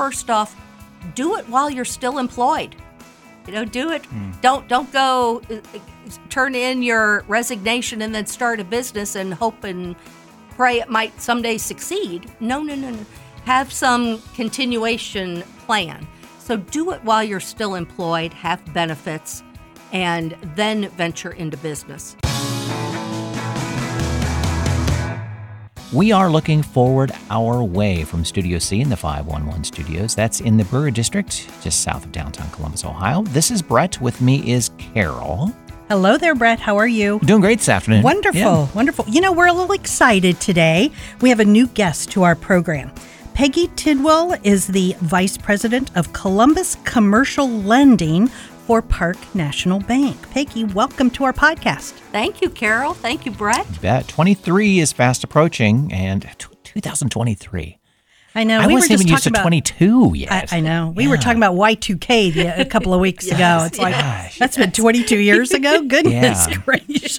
first off, do it while you're still employed. You know, do it. Don't go turn in your resignation and then start a business and hope and pray it might someday succeed. No. Have some continuation plan. So do it while you're still employed, have benefits, and then venture into business. We are looking forward our way from Studio C in the 511 studios. That's in the Brewer District, just south of downtown Columbus, Ohio. This is Brett. With me is Carol. Hello there, Brett. How are you? Doing great this afternoon. Wonderful, wonderful. You know, we're a little excited today. We have a new guest to our program. Peggy Tidwell is the Vice President of Columbus Commercial Lending for Park National Bank. Peggy, welcome to our podcast. Thank you, Carol. Thank you, Brett. You bet. 23 is fast approaching, and 2023. I know. We were just talking about 22 yet. I know. We were talking about Y2K a couple of weeks ago. It's like, that's been 22 years ago? Goodness gracious.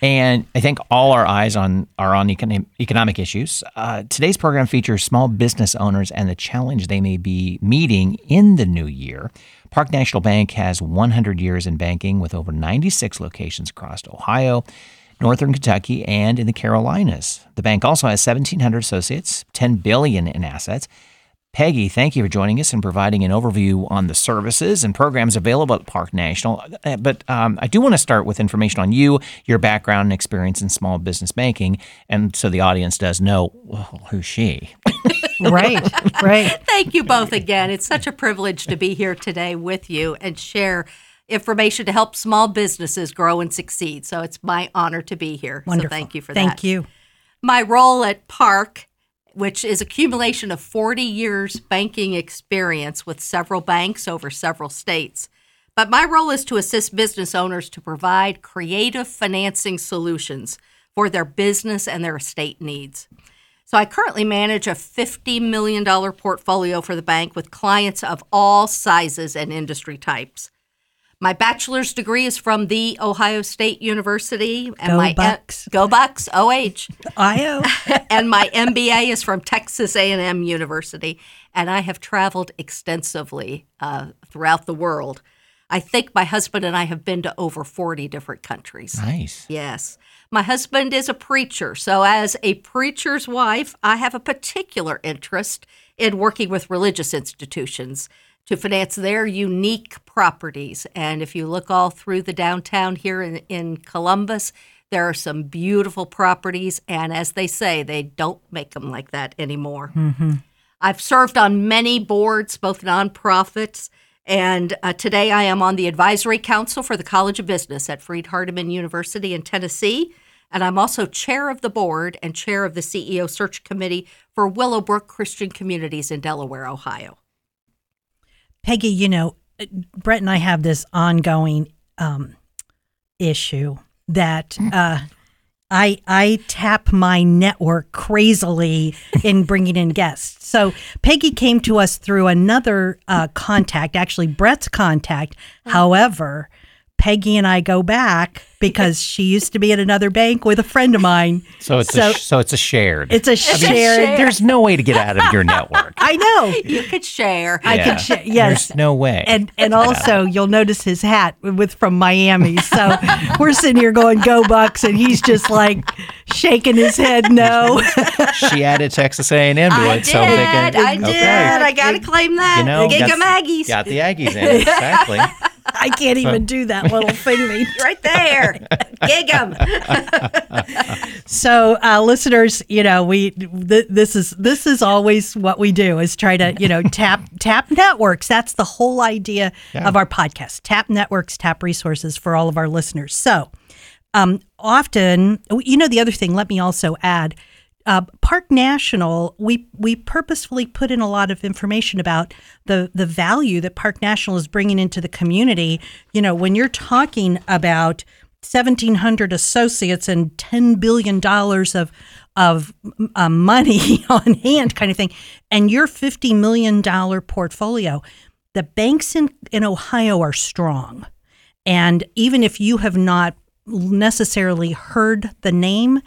And I think all our eyes are on economic issues. Today's program features small business owners and the challenge they may be meeting in the new year. Park National Bank has 100 years in banking with over 96 locations across Ohio, Northern Kentucky, and in the Carolinas. The bank also has 1,700 associates, $10 billion in assets. Peggy, thank you for joining us and providing an overview on the services and programs available at Park National. But I do want to start with information on you, your background and experience in small business banking, and so the audience does know, well, who's she? Right. Thank you both again. It's such a privilege to be here today with you and share information to help small businesses grow and succeed. So it's my honor to be here. Wonderful. So thank you for that. Thank you. My role at Park, which is accumulation of 40 years banking experience with several banks over several states. But my role is to assist business owners to provide creative financing solutions for their business and their estate needs. So I currently manage a $50 million portfolio for the bank with clients of all sizes and industry types. My bachelor's degree is from The Ohio State University. And my Bucks. Go Bucks, OH. IO. And my MBA is from Texas A&M University. And I have traveled extensively throughout the world. I think my husband and I have been to over 40 different countries. Nice. Yes. My husband is a preacher. So as a preacher's wife, I have a particular interest in working with religious institutions to finance their unique properties. And if you look all through the downtown here in Columbus, there are some beautiful properties. And as they say, they don't make them like that anymore. Mm-hmm. I've served on many boards, both nonprofits, and today I am on the advisory council for the College of Business at Freed Hardeman University in Tennessee. And I'm also chair of the board and chair of the CEO search committee for Willowbrook Christian Communities in Delaware, Ohio. Peggy, you know, Brett and I have this ongoing issue that I tap my network crazily in bringing in guests. So Peggy came to us through another contact, actually Brett's contact. However, Peggy and I go back because she used to be at another bank with a friend of mine. So it's a shared. It's a shared. There's no way to get out of your network. I know. You could share. Yeah. I could share. Yes. There's no way. And also you'll notice his hat from Miami. So we're sitting here going Go Bucks, and he's just like shaking his head no. She added Texas A&M to it. So I'm thinking, I did. I got to claim that. You know, Aggies. Got the Aggies in it. Exactly. I can't even do that little thing right there. Gig 'em. So, listeners, you know, this is always what we do is try to, you know, tap networks. That's the whole idea of our podcast. Tap networks, tap resources for all of our listeners. So, often, you know, the other thing. Let me also add, Park National. We purposefully put in a lot of information about the value that Park National is bringing into the community. You know, when you're talking about 1,700 associates and $10 billion of money on hand, kind of thing, and your $50 million portfolio, the banks in Ohio are strong, and even if you have not necessarily heard the name,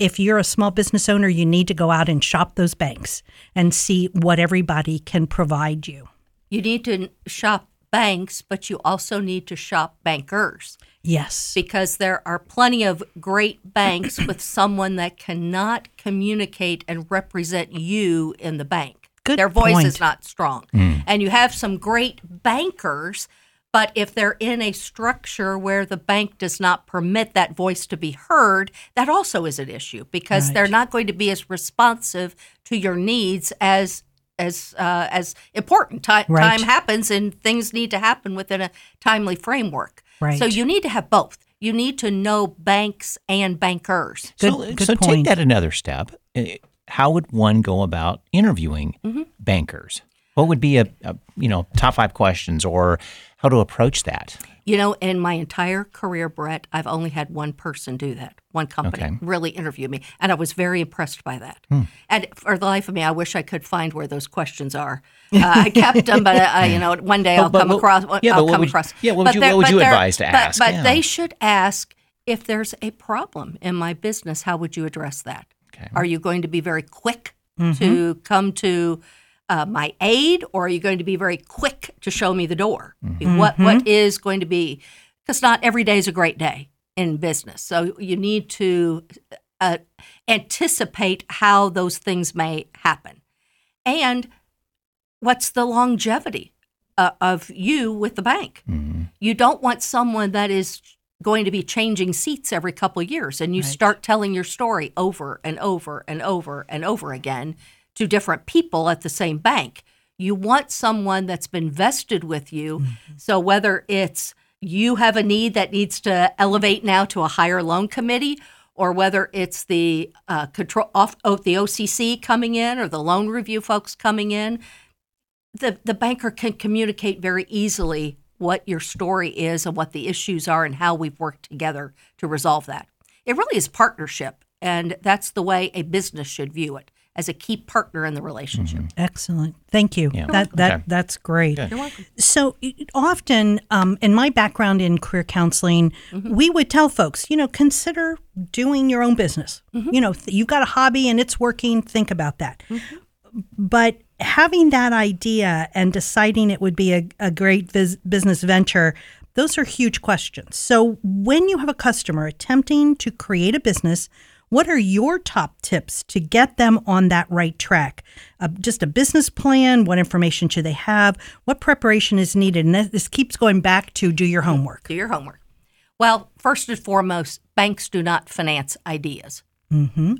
if you're a small business owner, you need to go out and shop those banks and see what everybody can provide you. You need to shop banks, but you also need to shop bankers. Yes. Because there are plenty of great banks with someone that cannot communicate and represent you in the bank. Good Their voice point. Is not strong. Mm. And you have some great bankers, but if they're in a structure where the bank does not permit that voice to be heard, that also is an issue because Right. they're not going to be as responsive to your needs as important. Right. Time happens and things need to happen within a timely framework. Right. So you need to have both. You need to know banks and bankers. Good point. Take that another step. How would one go about interviewing mm-hmm. bankers? What would be a top 5 questions or how to approach that? You know, in my entire career, Brett, I've only had one person do that, one company okay. really interview me. And I was very impressed by that. Hmm. And for the life of me, I wish I could find where those questions are. I kept them, but one day I'll come across. Yeah, what would you advise to ask? But yeah. they should ask, if there's a problem in my business, how would you address that? Okay. Are you going to be very quick mm-hmm. to come to my aid, or are you going to be very quick to show me the door? Mm-hmm. What is going to be, because not every day is a great day in business. So you need to anticipate how those things may happen. And what's the longevity of you with the bank? Mm-hmm. You don't want someone that is going to be changing seats every couple of years and you right. start telling your story over and over and over and over again to different people at the same bank. You want someone that's been vested with you. Mm-hmm. So whether it's you have a need that needs to elevate now to a higher loan committee, or whether it's the the OCC coming in or the loan review folks coming in, the banker can communicate very easily what your story is and what the issues are and how we've worked together to resolve that. It really is partnership, and that's the way a business should view it, as a key partner in the relationship. Mm-hmm. Excellent. Thank you. Yeah. That's great. Good. You're welcome. So often, in my background in career counseling, mm-hmm. we would tell folks, consider doing your own business. Mm-hmm. You've got a hobby and it's working, think about that. Mm-hmm. But having that idea and deciding it would be a great business venture, those are huge questions. So when you have a customer attempting to create a business, what are your top tips to get them on that right track? Just a business plan, what information should they have, what preparation is needed? And this keeps going back to do your homework. Do your homework. Well, first and foremost, banks do not finance ideas. Mm-hmm.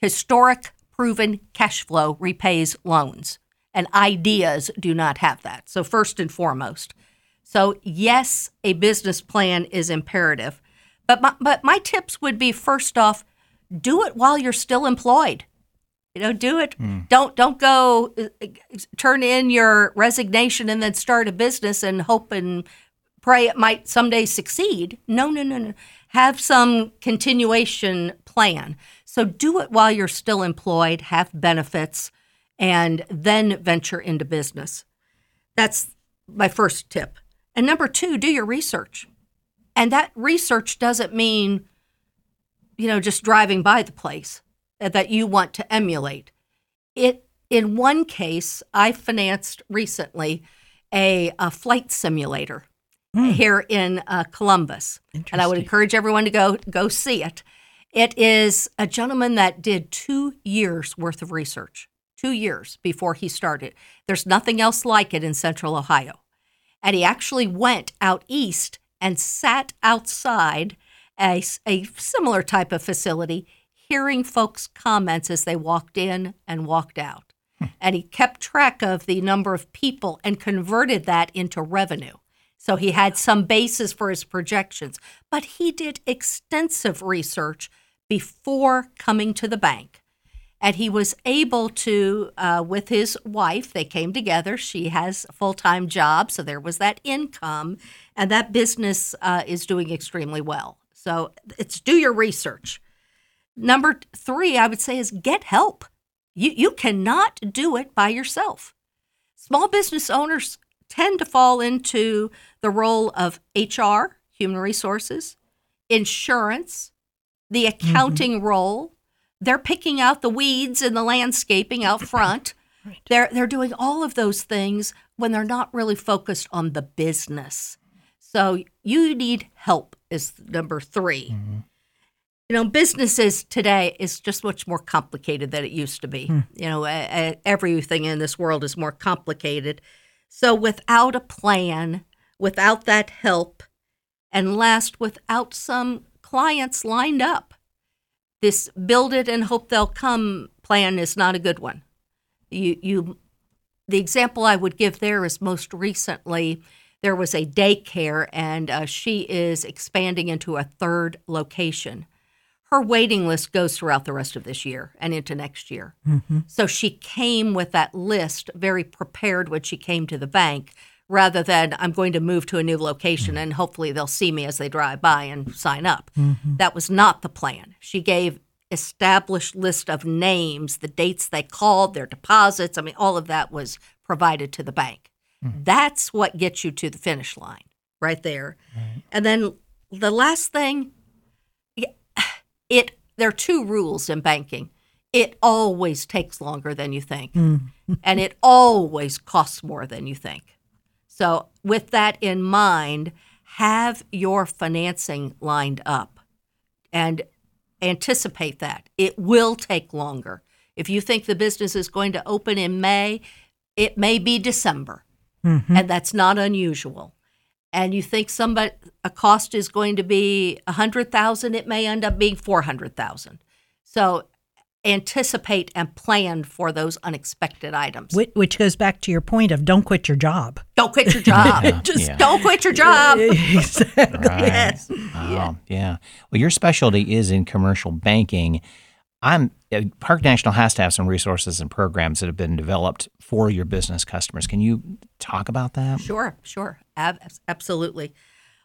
Historic proven cash flow repays loans, and ideas do not have that. So first and foremost. So yes, a business plan is imperative. But my tips would be, first off, do it while you're still employed. Do it. Mm. Don't go turn in your resignation and then start a business and hope and pray it might someday succeed. No. Have some continuation plan. So do it while you're still employed, have benefits, and then venture into business. That's my first tip. And number 2, do your research. And that research doesn't mean, just driving by the place that you want to emulate. In one case, I financed recently a flight simulator here in Columbus. And I would encourage everyone to go see it. It is a gentleman that did 2 years worth of research, 2 years before he started. There's nothing else like it in Central Ohio. And he actually went out east and sat outside a similar type of facility, hearing folks' comments as they walked in and walked out. And he kept track of the number of people and converted that into revenue. So he had some basis for his projections. But he did extensive research before coming to the bank. And he was able to, with his wife, they came together. She has a full-time job, so there was that income. And that business is doing extremely well. So it's do your research. Number 3, I would say, is get help. You cannot do it by yourself. Small business owners tend to fall into the role of HR, human resources, insurance, the accounting role. They're picking out the weeds and the landscaping out front. Right. They're doing all of those things when they're not really focused on the business. So you need help is number three. Mm-hmm. You know, businesses today is just much more complicated than it used to be. You know, everything in this world is more complicated. So without a plan, without that help, and last, without some clients lined up, this build it and hope they'll come plan is not a good one. The example I would give there is most recently there was a daycare, and she is expanding into a third location. Her waiting list goes throughout the rest of this year and into next year. Mm-hmm. So she came with that list very prepared when she came to the bank, rather than I'm going to move to a new location and hopefully they'll see me as they drive by and sign up. Mm-hmm. That was not the plan. She gave established list of names, the dates they called, their deposits. I mean, all of that was provided to the bank. Mm-hmm. That's what gets you to the finish line right there. Right. And then the last thing, there are two rules in banking. It always takes longer than you think, and it always costs more than you think. So with that in mind, have your financing lined up and anticipate that. It will take longer. If you think the business is going to open in May, it may be December, and that's not unusual. And you think a cost is going to be $100,000, it may end up being $400,000. So anticipate and plan for those unexpected items. Which goes back to your point of don't quit your job. Don't quit your job. Don't quit your job. Exactly. Right. Yes. Wow. Yeah. Well, your specialty is in commercial banking. Park National has to have some resources and programs that have been developed for your business customers. Can you talk about that? Sure. Absolutely.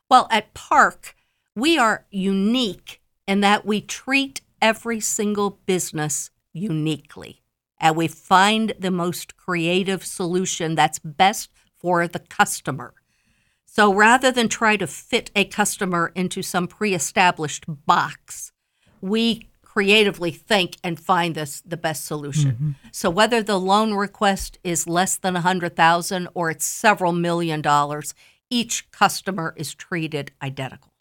Well, at Park, we are unique in that we treat every single business uniquely, and we find the most creative solution that's best for the customer. So rather than try to fit a customer into some pre-established box, we creatively think and find the best solution. So whether the loan request is less than $100,000 or it's several million dollars, each customer is treated identical.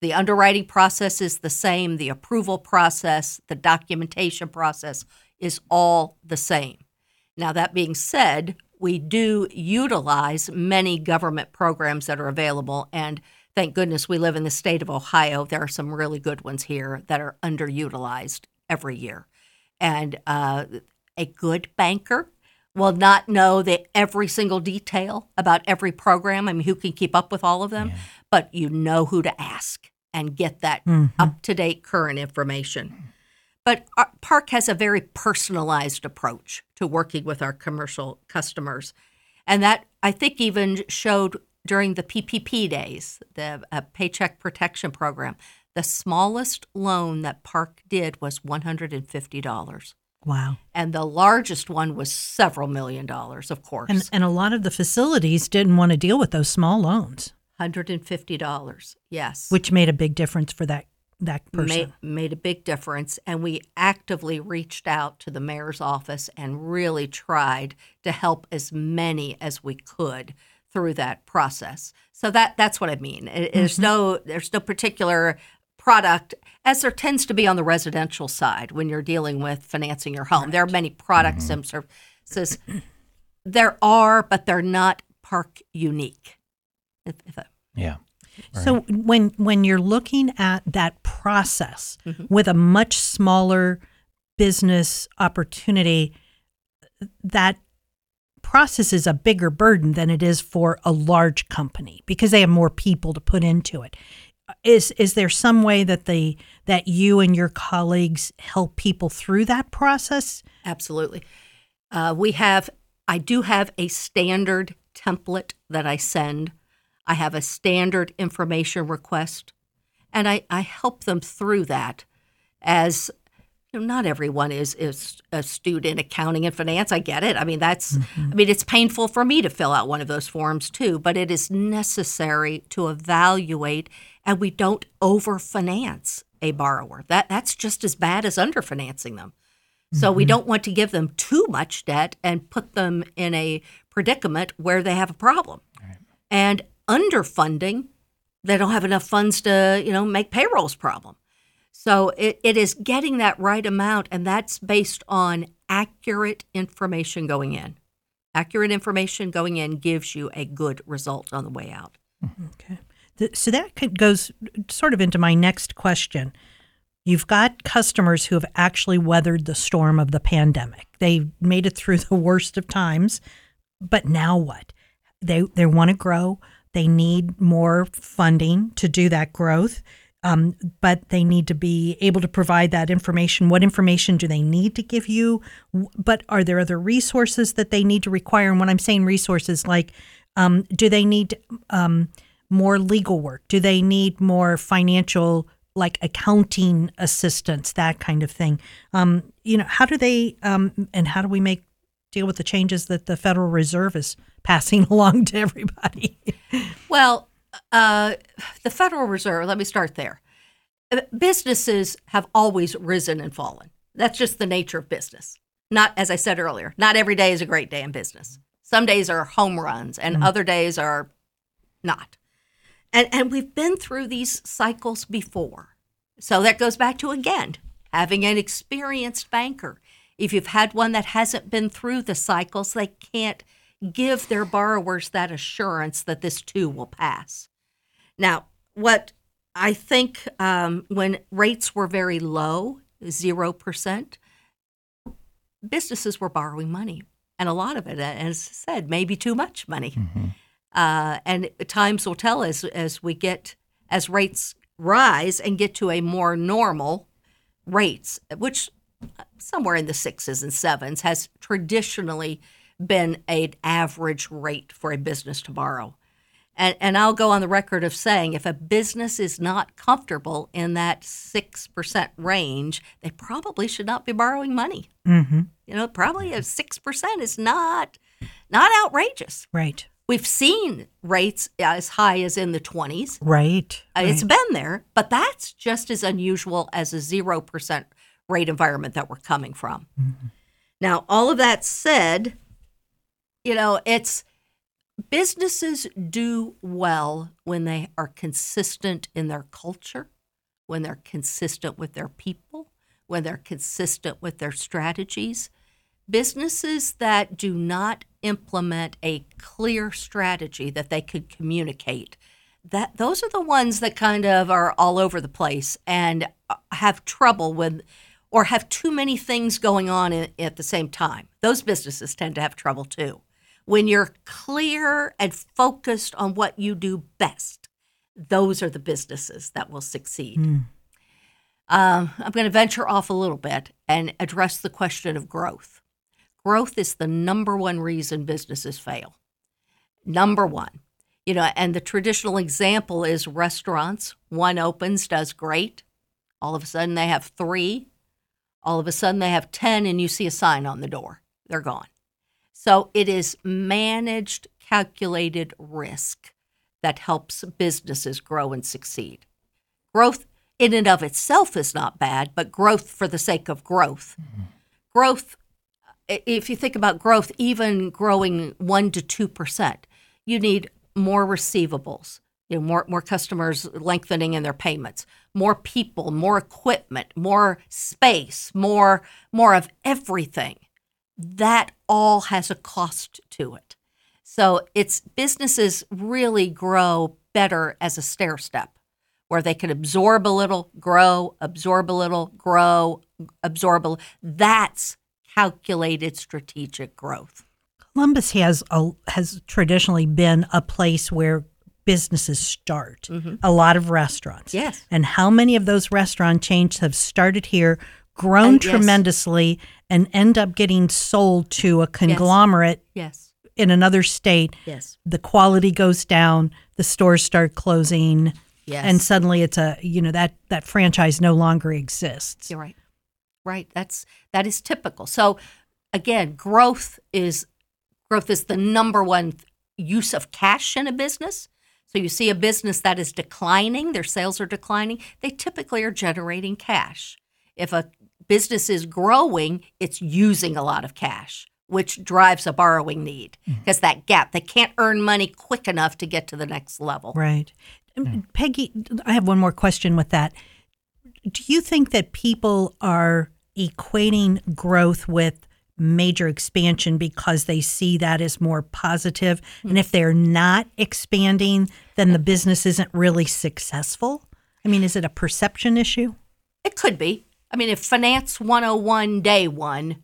The underwriting process is the same. The approval process, the documentation process is all the same. Now, that being said, we do utilize many government programs that are available, and thank goodness we live in the state of Ohio. There are some really good ones here that are underutilized every year. And a good banker will not know every single detail about every program. I mean, who can keep up with all of them? Yeah. But you know who to ask and get that up-to-date current information. But Park has a very personalized approach to working with our commercial customers. And that, I think, even showed during the PPP days, the Paycheck Protection Program. The smallest loan that Park did was $150. Wow. And the largest one was several million dollars, of course. And a lot of the facilities didn't want to deal with those small loans. $150, yes. Which made a big difference for that person. Made a big difference. And we actively reached out to the mayor's office and really tried to help as many as we could through that process. So that's what I mean. There's no particular product, as there tends to be on the residential side when you're dealing with financing your home. Right. There are many products and services. There are, but they're not Park unique. Yeah. Right. So when you're looking at that process with a much smaller business opportunity, that process is a bigger burden than it is for a large company because they have more people to put into it. Is there some way that you and your colleagues help people through that process? Absolutely. I do have a standard template that I send. I have a standard information request, and I help them through that. As you know, not everyone is astute in accounting and finance. I get it. I mean, it's painful for me to fill out one of those forms too, but it is necessary to evaluate, and we don't overfinance a borrower. That's just as bad as underfinancing them. So we don't want to give them too much debt and put them in a predicament where they have a problem. Right. And underfunding, they don't have enough funds to, you know, make payrolls problem. So it is getting that right amount, and that's based on accurate information going in. Accurate information going in gives you a good result on the way out. Okay. So that goes sort of into my next question. You've got customers who have actually weathered the storm of the pandemic. They made it through the worst of times, but now what? They want to grow. They need more funding to do that growth, but they need to be able to provide that information. What information do they need to give you? But are there other resources that they need to require? And when I'm saying resources, like do they need more legal work? Do they need more financial, like accounting assistance, that kind of thing? How do they, and how do we deal with the changes that the Federal Reserve is passing along to everybody? Well, the Federal Reserve, let me start there. Businesses have always risen and fallen. That's just the nature of business. Not, as I said earlier, not every day is a great day in business. Some days are home runs and other days are not. And we've been through these cycles before. So that goes back to, again, having an experienced banker. If you've had one that hasn't been through the cycles, they can't give their borrowers that assurance that this too will pass. Now, what I think when rates were very low, 0%, businesses were borrowing money. And a lot of it, as I said, maybe too much money. Mm-hmm. And times will tell us as rates rise and get to a more normal rates, which somewhere in the 6s and 7s has traditionally been an average rate for a business to borrow. And I'll go on the record of saying if a business is not comfortable in that 6% range, they probably should not be borrowing money. Mm-hmm. You know, probably a 6% is not outrageous. Right. We've seen rates as high as in the 20s. Right. It's been there, but that's just as unusual as a 0% rate environment that we're coming from. Mm-hmm. Now, all of that said, you know, it's businesses do well when they are consistent in their culture, when they're consistent with their people, when they're consistent with their strategies. Businesses that do not implement a clear strategy that they could communicate, that those are the ones that kind of are all over the place and have trouble with or have too many things going on at the same time. Those businesses tend to have trouble too. When you're clear and focused on what you do best, those are the businesses that will succeed. Mm. I'm going to venture off a little bit and address the question of growth. Growth is the number one reason businesses fail. Number one, you know, and the traditional example is restaurants. One opens, does great. All of a sudden they have 3. All of a sudden they have 10, and you see a sign on the door. They're gone. So it is managed, calculated risk that helps businesses grow and succeed. Growth in and of itself is not bad, but growth for the sake of growth. Mm-hmm. Growth, if you think about growth, even growing 1 to 2%, you need more receivables, you know, more customers lengthening in their payments, more people, more equipment, more space, more of everything. That all has a cost to it. So it's businesses really grow better as a stair step, where they can absorb a little, grow, absorb a little, grow, absorb a little. That's calculated strategic growth. Columbus has traditionally been a place where businesses start, a lot of restaurants. Yes. And how many of those restaurant chains have started here, grown tremendously, and end up getting sold to a conglomerate in another state? Yes. The quality goes down, the stores start closing, and suddenly it's a, you know, that franchise no longer exists. You're right. Right. That is typical. So again, growth is the number one use of cash in a business. So you see a business that is declining, their sales are declining, they typically are generating cash. If a business is growing, it's using a lot of cash, which drives a borrowing need because that gap, they can't earn money quick enough to get to the next level. Right. Peggy, I have one more question with that. Do you think that people are equating growth with major expansion because they see that as more positive? And if they're not expanding, then the business isn't really successful? I mean, is it a perception issue? It could be. I mean, if Finance 101 Day 1,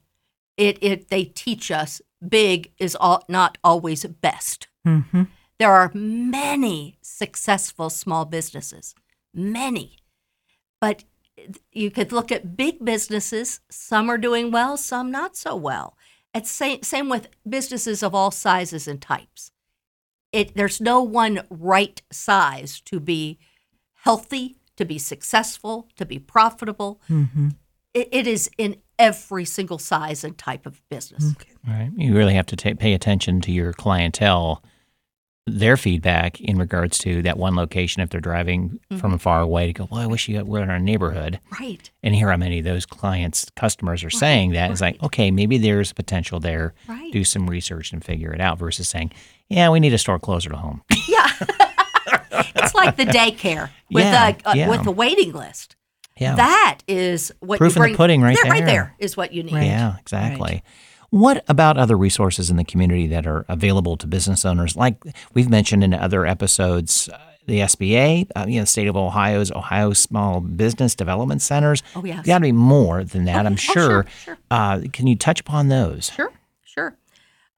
they teach us big is not always best. Mm-hmm. There are many successful small businesses, many. But you could look at big businesses. Some are doing well, some not so well. It's same with businesses of all sizes and types. There's no one right size to be healthy, to be successful, to be profitable. Mm-hmm. It is in every single size and type of business. Okay. All right. You really have to pay attention to your clientele, their feedback in regards to that one location if they're driving from far away to go, well, I wish you were in our neighborhood. Right. And hear how many of those customers are saying that. Right. It's like, okay, maybe there's potential there. Right. Do some research and figure it out versus saying, yeah, we need a store closer to home. Yeah. It's like the daycare with a waiting list. Yeah. That is what you bring. Proof in the pudding right there. Right there is what you need. Right. Yeah, exactly. Right. What about other resources in the community that are available to business owners? Like we've mentioned in other episodes, the SBA, the state of Ohio's Ohio Small Business Development Centers. Oh, yes. There's got to be more than that, I'm sure. Sure. Can you touch upon those? Sure.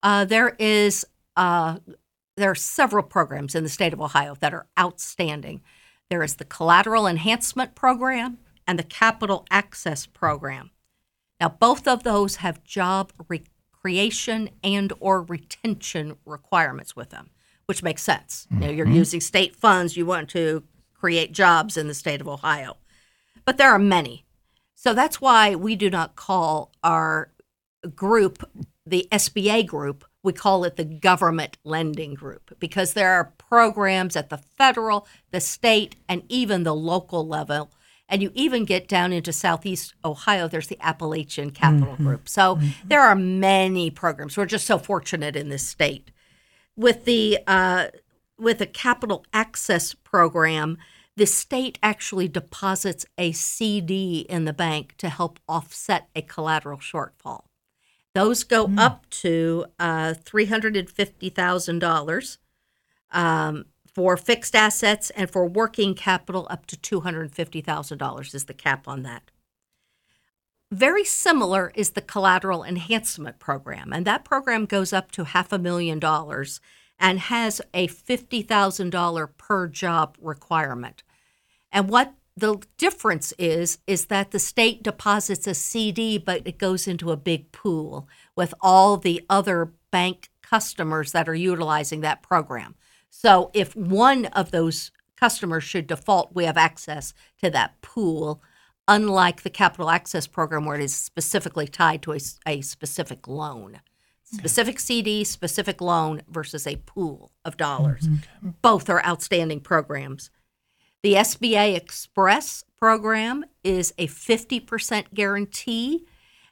There are several programs in the state of Ohio that are outstanding. There is the Collateral Enhancement Program and the Capital Access Program. Now, both of those have job creation and or retention requirements with them, which makes sense. Mm-hmm. You know, you're using state funds. You want to create jobs in the state of Ohio. But there are many. So that's why we do not call our group the SBA group. We call it the government lending group because there are programs at the federal, the state, and even the local level. And you even get down into Southeast Ohio, there's the Appalachian Capital Group. So there are many programs. We're just so fortunate in this state. With the Capital Access Program, the state actually deposits a CD in the bank to help offset a collateral shortfall. Those go up to $350,000. For fixed assets and for working capital, up to $250,000 is the cap on that. Very similar is the Collateral Enhancement Program, and that program goes up to $500,000 and has a $50,000 per job requirement. And what the difference is that the state deposits a CD, but it goes into a big pool with all the other bank customers that are utilizing that program. So if one of those customers should default, we have access to that pool, unlike the Capital Access Program where it is specifically tied to a specific loan. Specific CD, specific loan versus a pool of dollars. Okay. Both are outstanding programs. The SBA Express program is a 50% guarantee,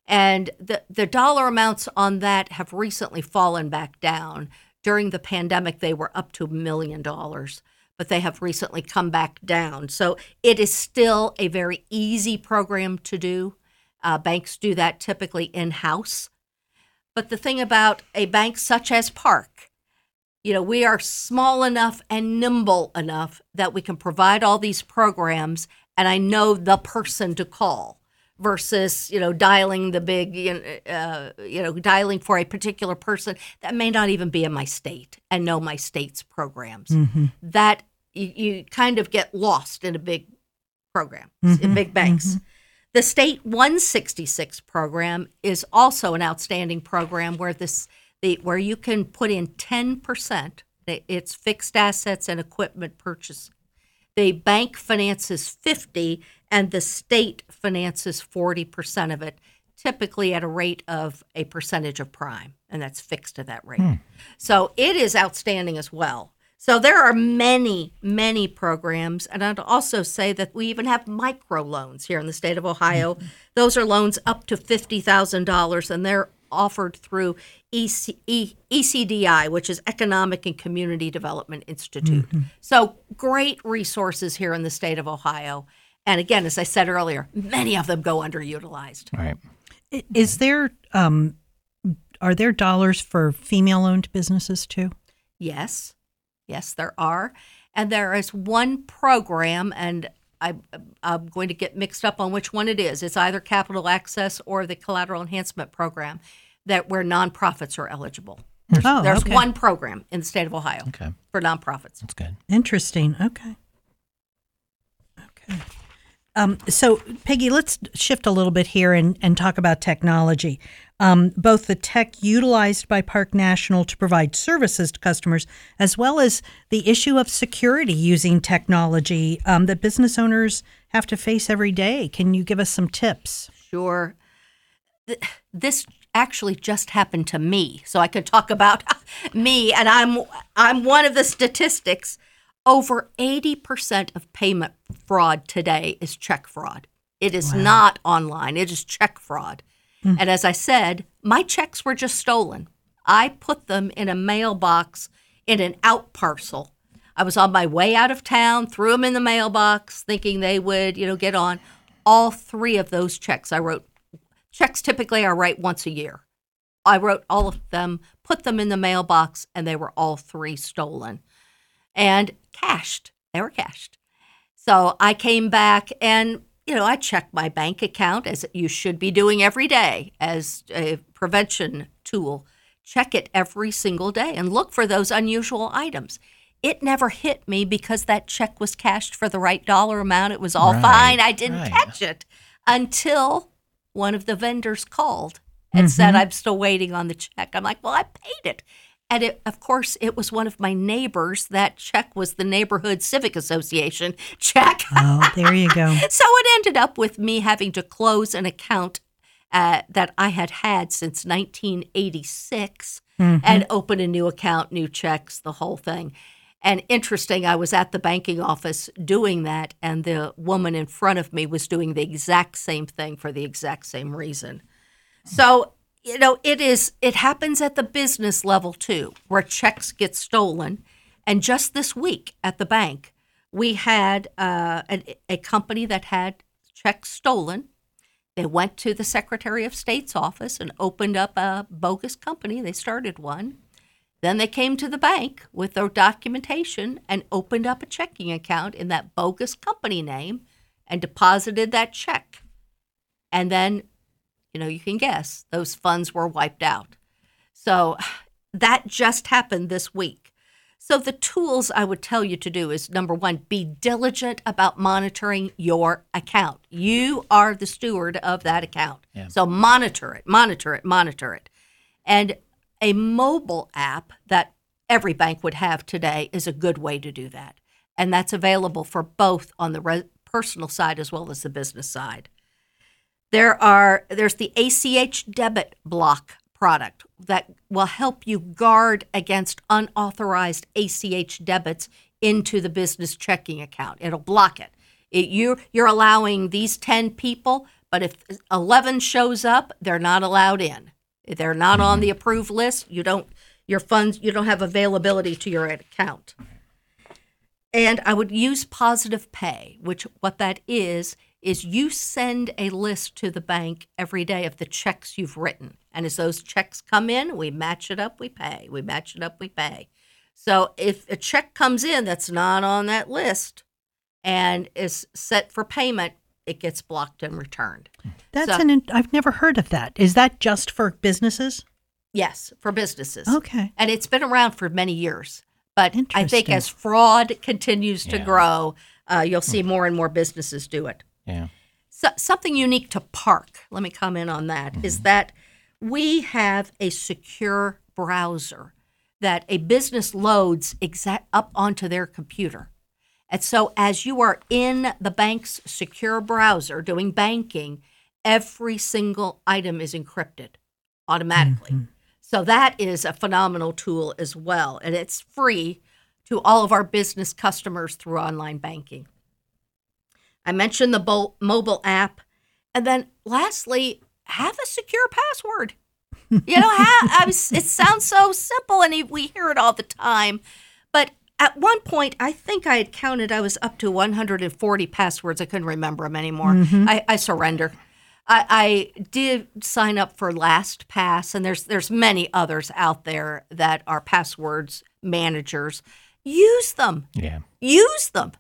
and the dollar amounts on that have recently fallen back down. During the pandemic, they were up to $1 million, but they have recently come back down. So it is still a very easy program to do. Banks do that typically in-house. But the thing about a bank such as Park, we are small enough and nimble enough that we can provide all these programs, and I know the person to call versus, dialing the big, dialing for a particular person that may not even be in my state and know my state's programs. Mm-hmm. That you kind of get lost in a big program, in big banks. Mm-hmm. The State 166 program is also an outstanding program where where you can put in 10%. It's fixed assets and equipment purchase. The bank finances 50%. And the state finances 40% of it, typically at a rate of a percentage of prime, and that's fixed at that rate. So it is outstanding as well. So there are many, many programs. And I'd also say that we even have micro loans here in the state of Ohio. Mm-hmm. Those are loans up to $50,000, and they're offered through ECDI, which is Economic and Community Development Institute. Mm-hmm. So great resources here in the state of Ohio. And again, as I said earlier, many of them go underutilized. Right. Is there, are there dollars for female-owned businesses too? Yes. Yes, there are. And there is one program, and I'm going to get mixed up on which one it is. It's either Capital Access or the Collateral Enhancement Program that where nonprofits are eligible. There's one program in the state of Ohio for nonprofits. That's good. Interesting. Okay. So, Peggy, let's shift a little bit here and talk about technology. Both the tech utilized by Park National to provide services to customers, as well as the issue of security using technology that business owners have to face every day. Can you give us some tips? Sure. This actually just happened to me, so I could talk about me, and I'm one of the statistics. Over 80% of payment fraud today is check fraud. It is not online. It is check fraud. Mm. And as I said, my checks were just stolen. I put them in a mailbox in an out parcel. I was on my way out of town, threw them in the mailbox, thinking they would, get on. All three of those checks I wrote. Checks typically I write once a year. I wrote all of them, put them in the mailbox, and they were all three stolen. And cashed. They were cashed. So I came back and, I checked my bank account, as you should be doing every day as a prevention tool. Check it every single day and look for those unusual items. It never hit me because that check was cashed for the right dollar amount. It was all fine. I didn't catch it until one of the vendors called and said, I'm still waiting on the check. I'm like, well, I paid it. And of course, it was one of my neighbors. That check was the Neighborhood Civic Association check. Oh, there you go. So it ended up with me having to close an account that I had since 1986 and open a new account, new checks, the whole thing. And interesting, I was at the banking office doing that, and the woman in front of me was doing the exact same thing for the exact same reason. So it happens at the business level too, where checks get stolen. And just this week at the bank, we had a company that had checks stolen. They went to the Secretary of State's office and opened up a bogus company. They started one. Then they came to the bank with their documentation and opened up a checking account in that bogus company name and deposited that check. And then you can guess, those funds were wiped out. So that just happened this week. So the tools I would tell you to do is, number one, be diligent about monitoring your account. You are the steward of that account. Yeah. So monitor it. And a mobile app that every bank would have today is a good way to do that. And that's available for both on the personal side as well as the business side. There's the ACH debit block product that will help you guard against unauthorized ACH debits into the business checking account. It'll block it. You're allowing these 10 people, but if 11 shows up, they're not allowed in. They're not on the approved list. You don't have availability to your account. And I would use Positive Pay, what that is you send a list to the bank every day of the checks you've written. And as those checks come in, we match it up, we pay. We match it up, we pay. So if a check comes in that's not on that list and is set for payment, it gets blocked and returned. I've never heard of that. Is that just for businesses? Yes, for businesses. Okay. And it's been around for many years. But I think as fraud continues to grow, you'll see more and more businesses do it. Yeah. So, something unique to Park, let me comment on that, is that we have a secure browser that a business loads up onto their computer. And so as you are in the bank's secure browser doing banking, every single item is encrypted automatically. Mm-hmm. So that is a phenomenal tool as well, and it's free to all of our business customers through online banking. I mentioned the mobile app. And then lastly, have a secure password. You know, it sounds so simple, and we hear it all the time. But at one point, I think I had counted, I was up to 140 passwords. I couldn't remember them anymore. Mm-hmm. I surrender. I did sign up for LastPass, and there's many others out there that are passwords managers. Use them. Yeah. Use them.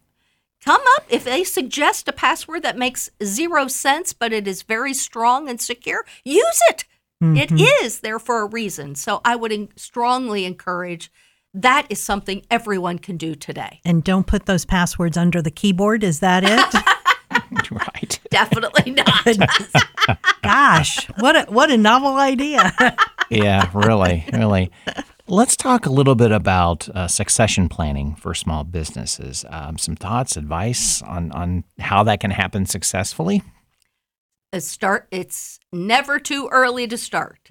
Come up, if they suggest a password that makes 0 sense, but it is very strong and secure, use it. Mm-hmm. It is there for a reason. So I would strongly encourage that is something everyone can do today. And don't put those passwords under the keyboard. Is that it? Right. Definitely not. Gosh, what a novel idea. Yeah, really, really. Let's talk a little bit about succession planning for small businesses. Some thoughts, advice on how that can happen successfully? It's never too early to start.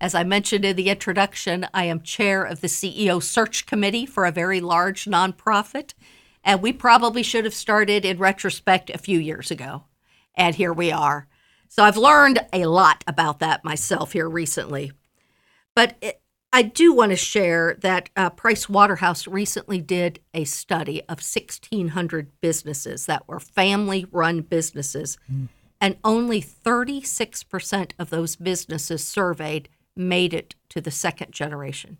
As I mentioned in the introduction, I am chair of the CEO search committee for a very large nonprofit. And we probably should have started in retrospect a few years ago. And here we are. So I've learned a lot about that myself here recently. But I do want to share that Price Waterhouse recently did a study of 1,600 businesses that were family-run businesses. Mm. And only 36% of those businesses surveyed made it to the second generation,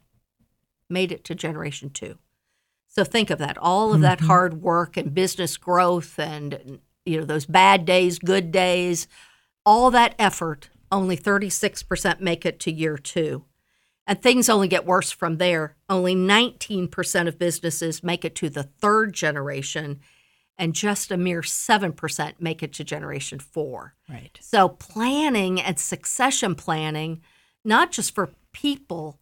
made it to generation 2. So think of that, all of that hard work and business growth and, you know, those bad days, good days, all that effort, only 36% make it to year 2. And things only get worse from there. Only 19% of businesses make it to the third generation, and just a mere 7% make it to generation 4. Right. So planning and succession planning, not just for people,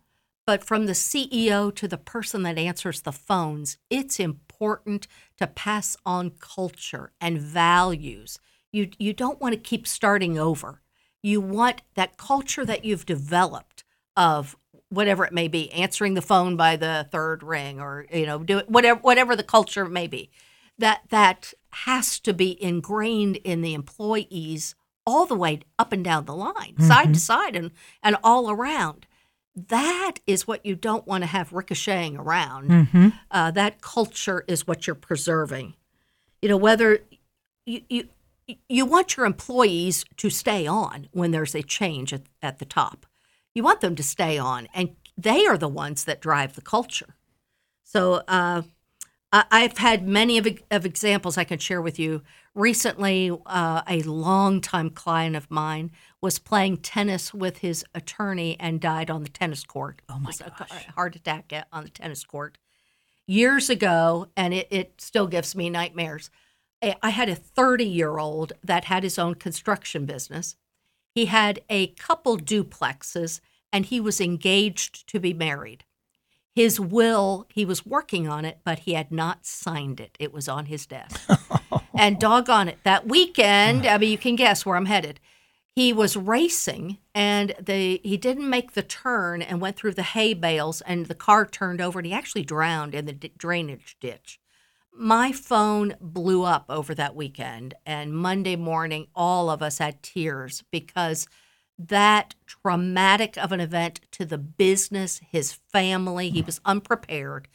but from the CEO to the person that answers the phones, it's important to pass on culture and values. You don't want to keep starting over. You want that culture that you've developed of whatever it may be, answering the phone by the third ring, or you know, do it, whatever the culture may be. That has to be ingrained in the employees all the way up and down the line, side to side and all around. That is what you don't want to have ricocheting around. That culture is what you're preserving. You know, whether you want your employees to stay on when there's a change at the top. You want them to stay on, and they are the ones that drive the culture. So I've had many of examples I can share with you. Recently, a longtime client of mine was playing tennis with his attorney and died on the tennis court. Oh, my gosh. A heart attack on the tennis court. Years ago, and it still gives me nightmares, I had a 30-year-old that had his own construction business. He had a couple duplexes, and he was engaged to be married. His will, he was working on it, but he had not signed it. It was on his desk. And doggone it, that weekend, I mean, you can guess where I'm headed. He was racing, and he didn't make the turn and went through the hay bales, and the car turned over, and he actually drowned in the drainage ditch. My phone blew up over that weekend, and Monday morning, all of us had tears because that traumatic of an event to the business, his family, he was unprepared,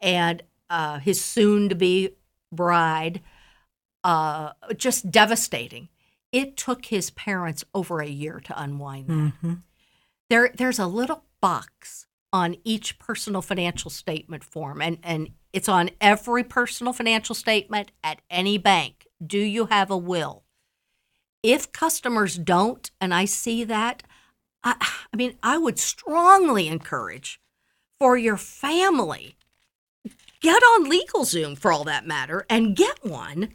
and his soon-to-be bride, just devastating. It took his parents over a year to unwind that. There's a little box on each personal financial statement form, and it's on every personal financial statement at any bank. Do you have a will? If customers don't, and I see that, I mean, I would strongly encourage for your family, get on LegalZoom for all that matter and get one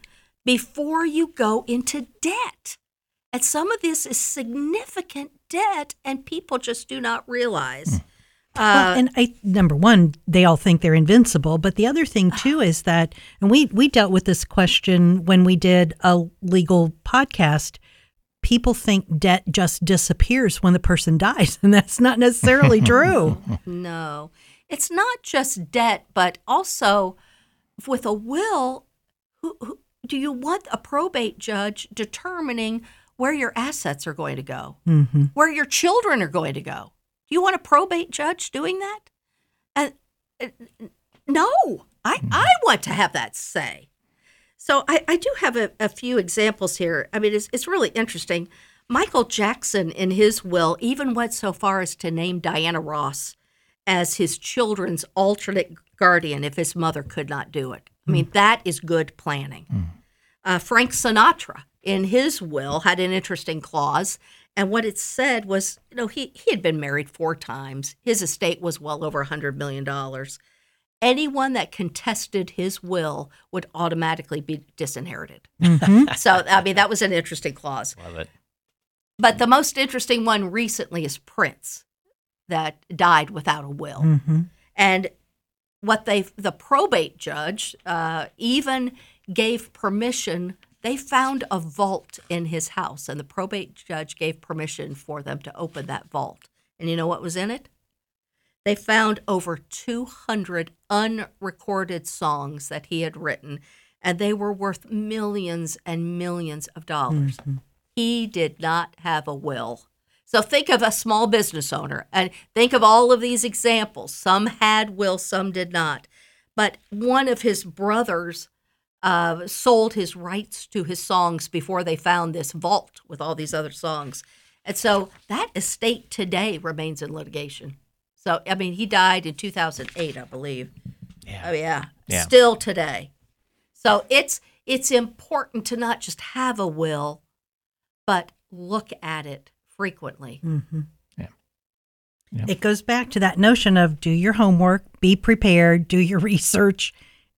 before you go into debt. And some of this is significant debt, and people just do not realize. Well, and number one, they all think they're invincible. But the other thing, too, is that, and we dealt with this question when we did a legal podcast, people think debt just disappears when the person dies. And that's not necessarily true. No. it's not just debt, but also with a will, who do you want a probate judge determining where your assets are going to go, mm-hmm. where your children are going to go? Do you want a probate judge doing that? No, I want to have that say. So I do have a few examples here. I mean, it's really interesting. Michael Jackson, in his will, even went so far as to name Diana Ross as his children's alternate guardian if his mother could not do it. I mean, that is good planning. Mm. Frank Sinatra, in his will, had an interesting clause. And what it said was, you know, he had been married 4 times. His estate was well over $100 million. Anyone that contested his will would automatically be disinherited. Mm-hmm. So, I mean, that was an interesting clause. Love it. But the most interesting one recently is Prince, that died without a will. Mm-hmm. And what the probate judge even gave permission. They found a vault in his house, and the probate judge gave permission for them to open that vault. And you know what was in it? They found over 200 unrecorded songs that he had written, and they were worth millions and millions of dollars. Mm-hmm. He did not have a will. So think of a small business owner, and think of all of these examples. Some had will, some did not. But one of his brothers sold his rights to his songs before they found this vault with all these other songs. And so that estate today remains in litigation. So, I mean, he died in 2008, I believe. Yeah. Oh, yeah. Still today. So it's important to not just have a will, but look at it frequently. Mm-hmm. Yeah. It goes back to that notion of do your homework, be prepared, do your research.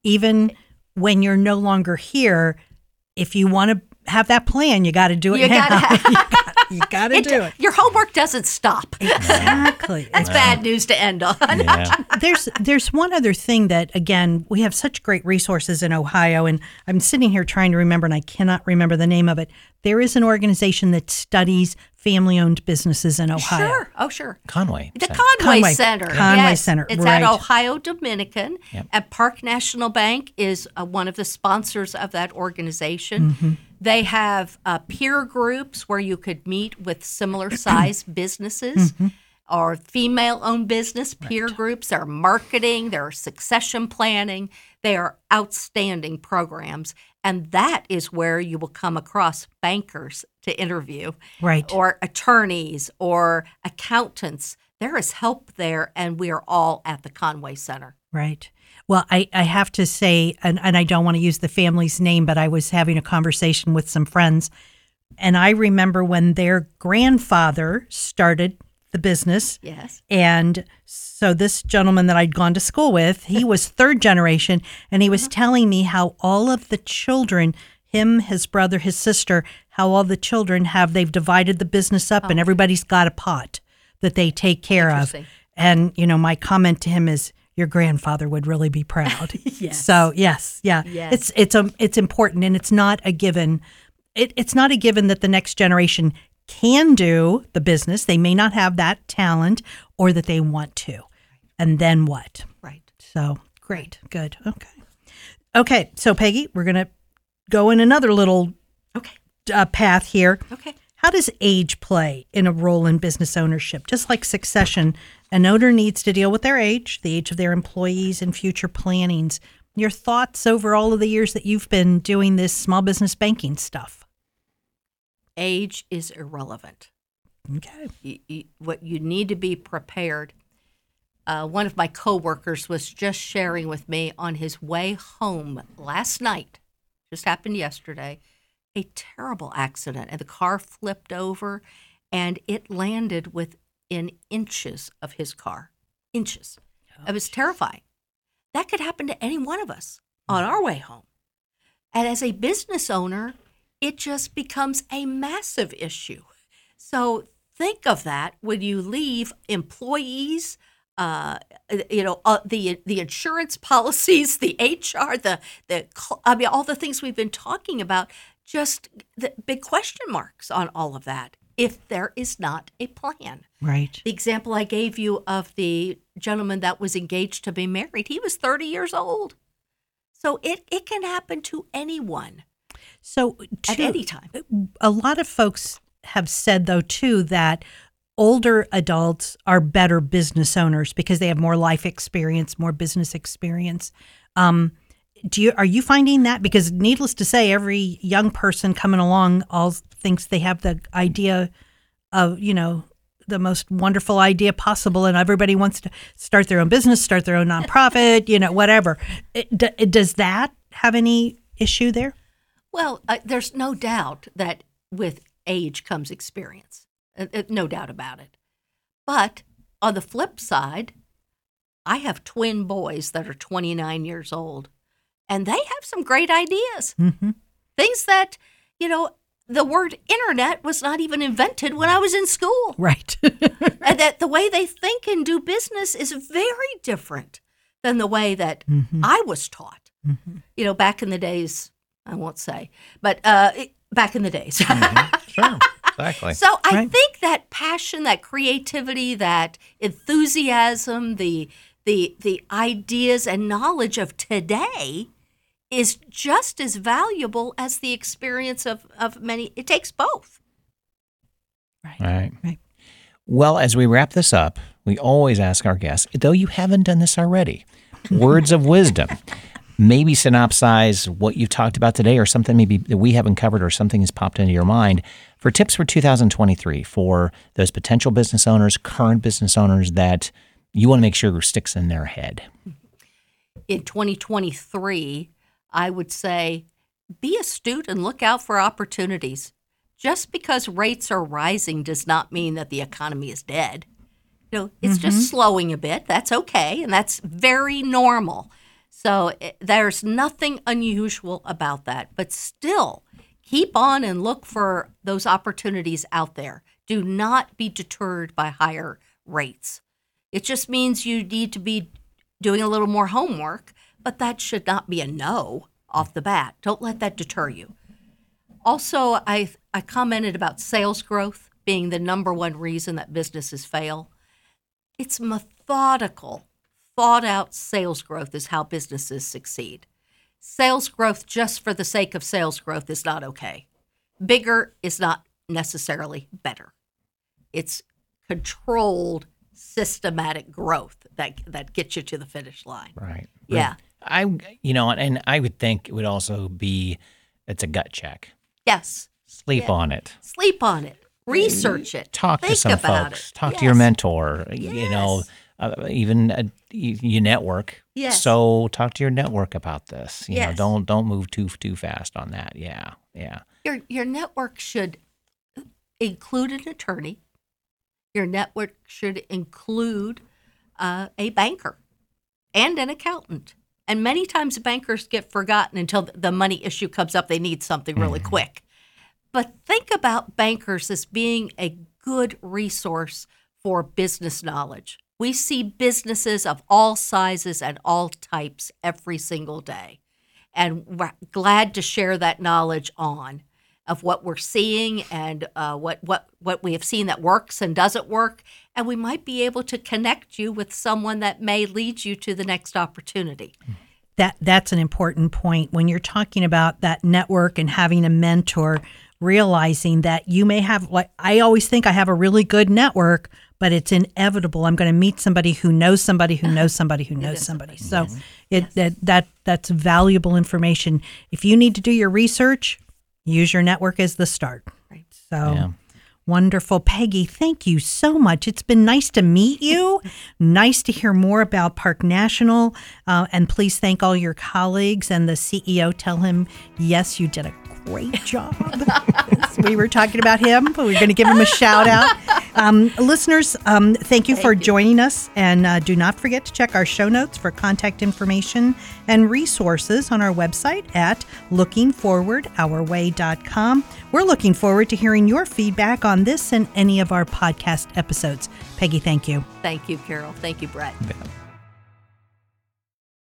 Even when you're no longer here, if you want to have that plan, you got to do it now. You got to do it. Your homework doesn't stop. Exactly. That's bad news to end on. Yeah. There's one other thing that, again, we have such great resources in Ohio, and I'm sitting here trying to remember, and I cannot remember the name of it. There is an organization that studies family-owned businesses in Ohio. Sure. Oh, sure. Conway. The Conway Center. Conway Center. It's right at Ohio Dominican. Yep. And Park National Bank is one of the sponsors of that organization. Mm-hmm. They have peer groups where you could meet with similar-sized businesses mm-hmm. or female-owned business peer groups. There are marketing. There are succession planning. They are outstanding programs. And that is where you will come across bankers to interview or attorneys or accountants. There is help there, and we are all at the Conway Center. Right. Well, I have to say, and I don't want to use the family's name, but I was having a conversation with some friends, and I remember when their grandfather started the business. Yes. And so this gentleman that I'd gone to school with, he was third generation, and he was telling me how all of the children, him, his brother, his sister, how all the children have, they've divided the business up, and everybody's got a pot that they take care of. And, you know, my comment to him is, your grandfather would really be proud. Yes. So yes. It's important, and it's not a given. It's not a given that the next generation can do the business. They may not have that talent, or that they want to. And then what? Right. So great, good, okay. So Peggy, we're gonna go in another little path here. Okay. How does age play in a role in business ownership? Just like succession, an owner needs to deal with their age, the age of their employees, and future plannings. Your thoughts over all of the years that you've been doing this small business banking stuff? Age is irrelevant. Okay. You need to be prepared. One of my coworkers was just sharing with me on his way home last night, just happened yesterday, a terrible accident, and the car flipped over, and it landed within inches of his car. Inches. It was terrifying. That could happen to any one of us on our way home. And as a business owner, it just becomes a massive issue. So think of that when you leave employees, the insurance policies, the HR, all the things we've been talking about. Just the big question marks on all of that. if there is not a plan. Right. The example I gave you of the gentleman that was engaged to be married, he was 30 years old. So it can happen to anyone. So at any time. A lot of folks have said, though, too, that older adults are better business owners because they have more life experience, more business experience. Are you finding that? Because needless to say, every young person coming along all thinks they have the idea of, you know, the most wonderful idea possible, and everybody wants to start their own business, start their own nonprofit, you know, whatever. Does that have any issue there? Well, there's no doubt that with age comes experience. No doubt about it. But on the flip side, I have twin boys that are 29 years old, and they have some great ideas. Mm-hmm. Things that, you know, the word internet was not even invented when I was in school. Right. And that the way they think and do business is very different than the way that mm-hmm. I was taught. Mm-hmm. You know, back in the days, I won't say, but back in the days. Mm-hmm. Sure. Exactly. So I right. think that passion, that creativity, that enthusiasm, the ideas and knowledge of today is just as valuable as the experience of many. It takes both. Right. Well, as we wrap this up, we always ask our guests, though you haven't done this already, words of wisdom. Maybe synopsize what you've talked about today, or something maybe that we haven't covered, or something has popped into your mind for tips for 2023 for those potential business owners, current business owners, that you want to make sure sticks in their head. In 2023, I would say be astute and look out for opportunities. Just because rates are rising does not mean that the economy is dead. You know, it's mm-hmm. just slowing a bit. That's okay, and that's very normal. So there's nothing unusual about that, but still keep on and look for those opportunities out there. Do not be deterred by higher rates. It just means you need to be doing a little more homework, but that should not be a no off the bat. Don't let that deter you. Also, I commented about sales growth being the number one reason that businesses fail. It's methodical. Thought-out sales growth is how businesses succeed. Sales growth just for the sake of sales growth is not okay. Bigger is not necessarily better. It's controlled, systematic growth that gets you to the finish line. Right. Yeah. I would think it would also be, it's a gut check. Yes. Sleep on it. Research it. Talk to some folks. Talk to your mentor. Yes. You know. Even your network. Yes. So talk to your network about this. You know, don't move too fast on that. Yeah, yeah. Your network should include an attorney. Your network should include a banker and an accountant. And many times bankers get forgotten until the money issue comes up. They need something really mm-hmm. quick. But think about bankers as being a good resource for business knowledge. We see businesses of all sizes and all types every single day. And we're glad to share that knowledge on of what we're seeing and what we have seen that works and doesn't work. And we might be able to connect you with someone that may lead you to the next opportunity. That's an important point. When you're talking about that network and having a mentor, realizing that you may have, like, I always think I have a really good network, but it's inevitable. I'm going to meet somebody who knows somebody who knows somebody who knows somebody. So mm-hmm. that's valuable information. If you need to do your research, use your network as the start. Right. So wonderful. Peggy, thank you so much. It's been nice to meet you. Nice to hear more about Park National. And please thank all your colleagues and the CEO. Tell him, yes, you did a great job. We were talking about him, but we're going to give him a shout out. Listeners, thank you for joining us. And do not forget to check our show notes for contact information and resources on our website at lookingforwardourway.com. We're looking forward to hearing your feedback on this and any of our podcast episodes. Peggy, thank you. Thank you, Carol. Thank you, Brett. Yeah.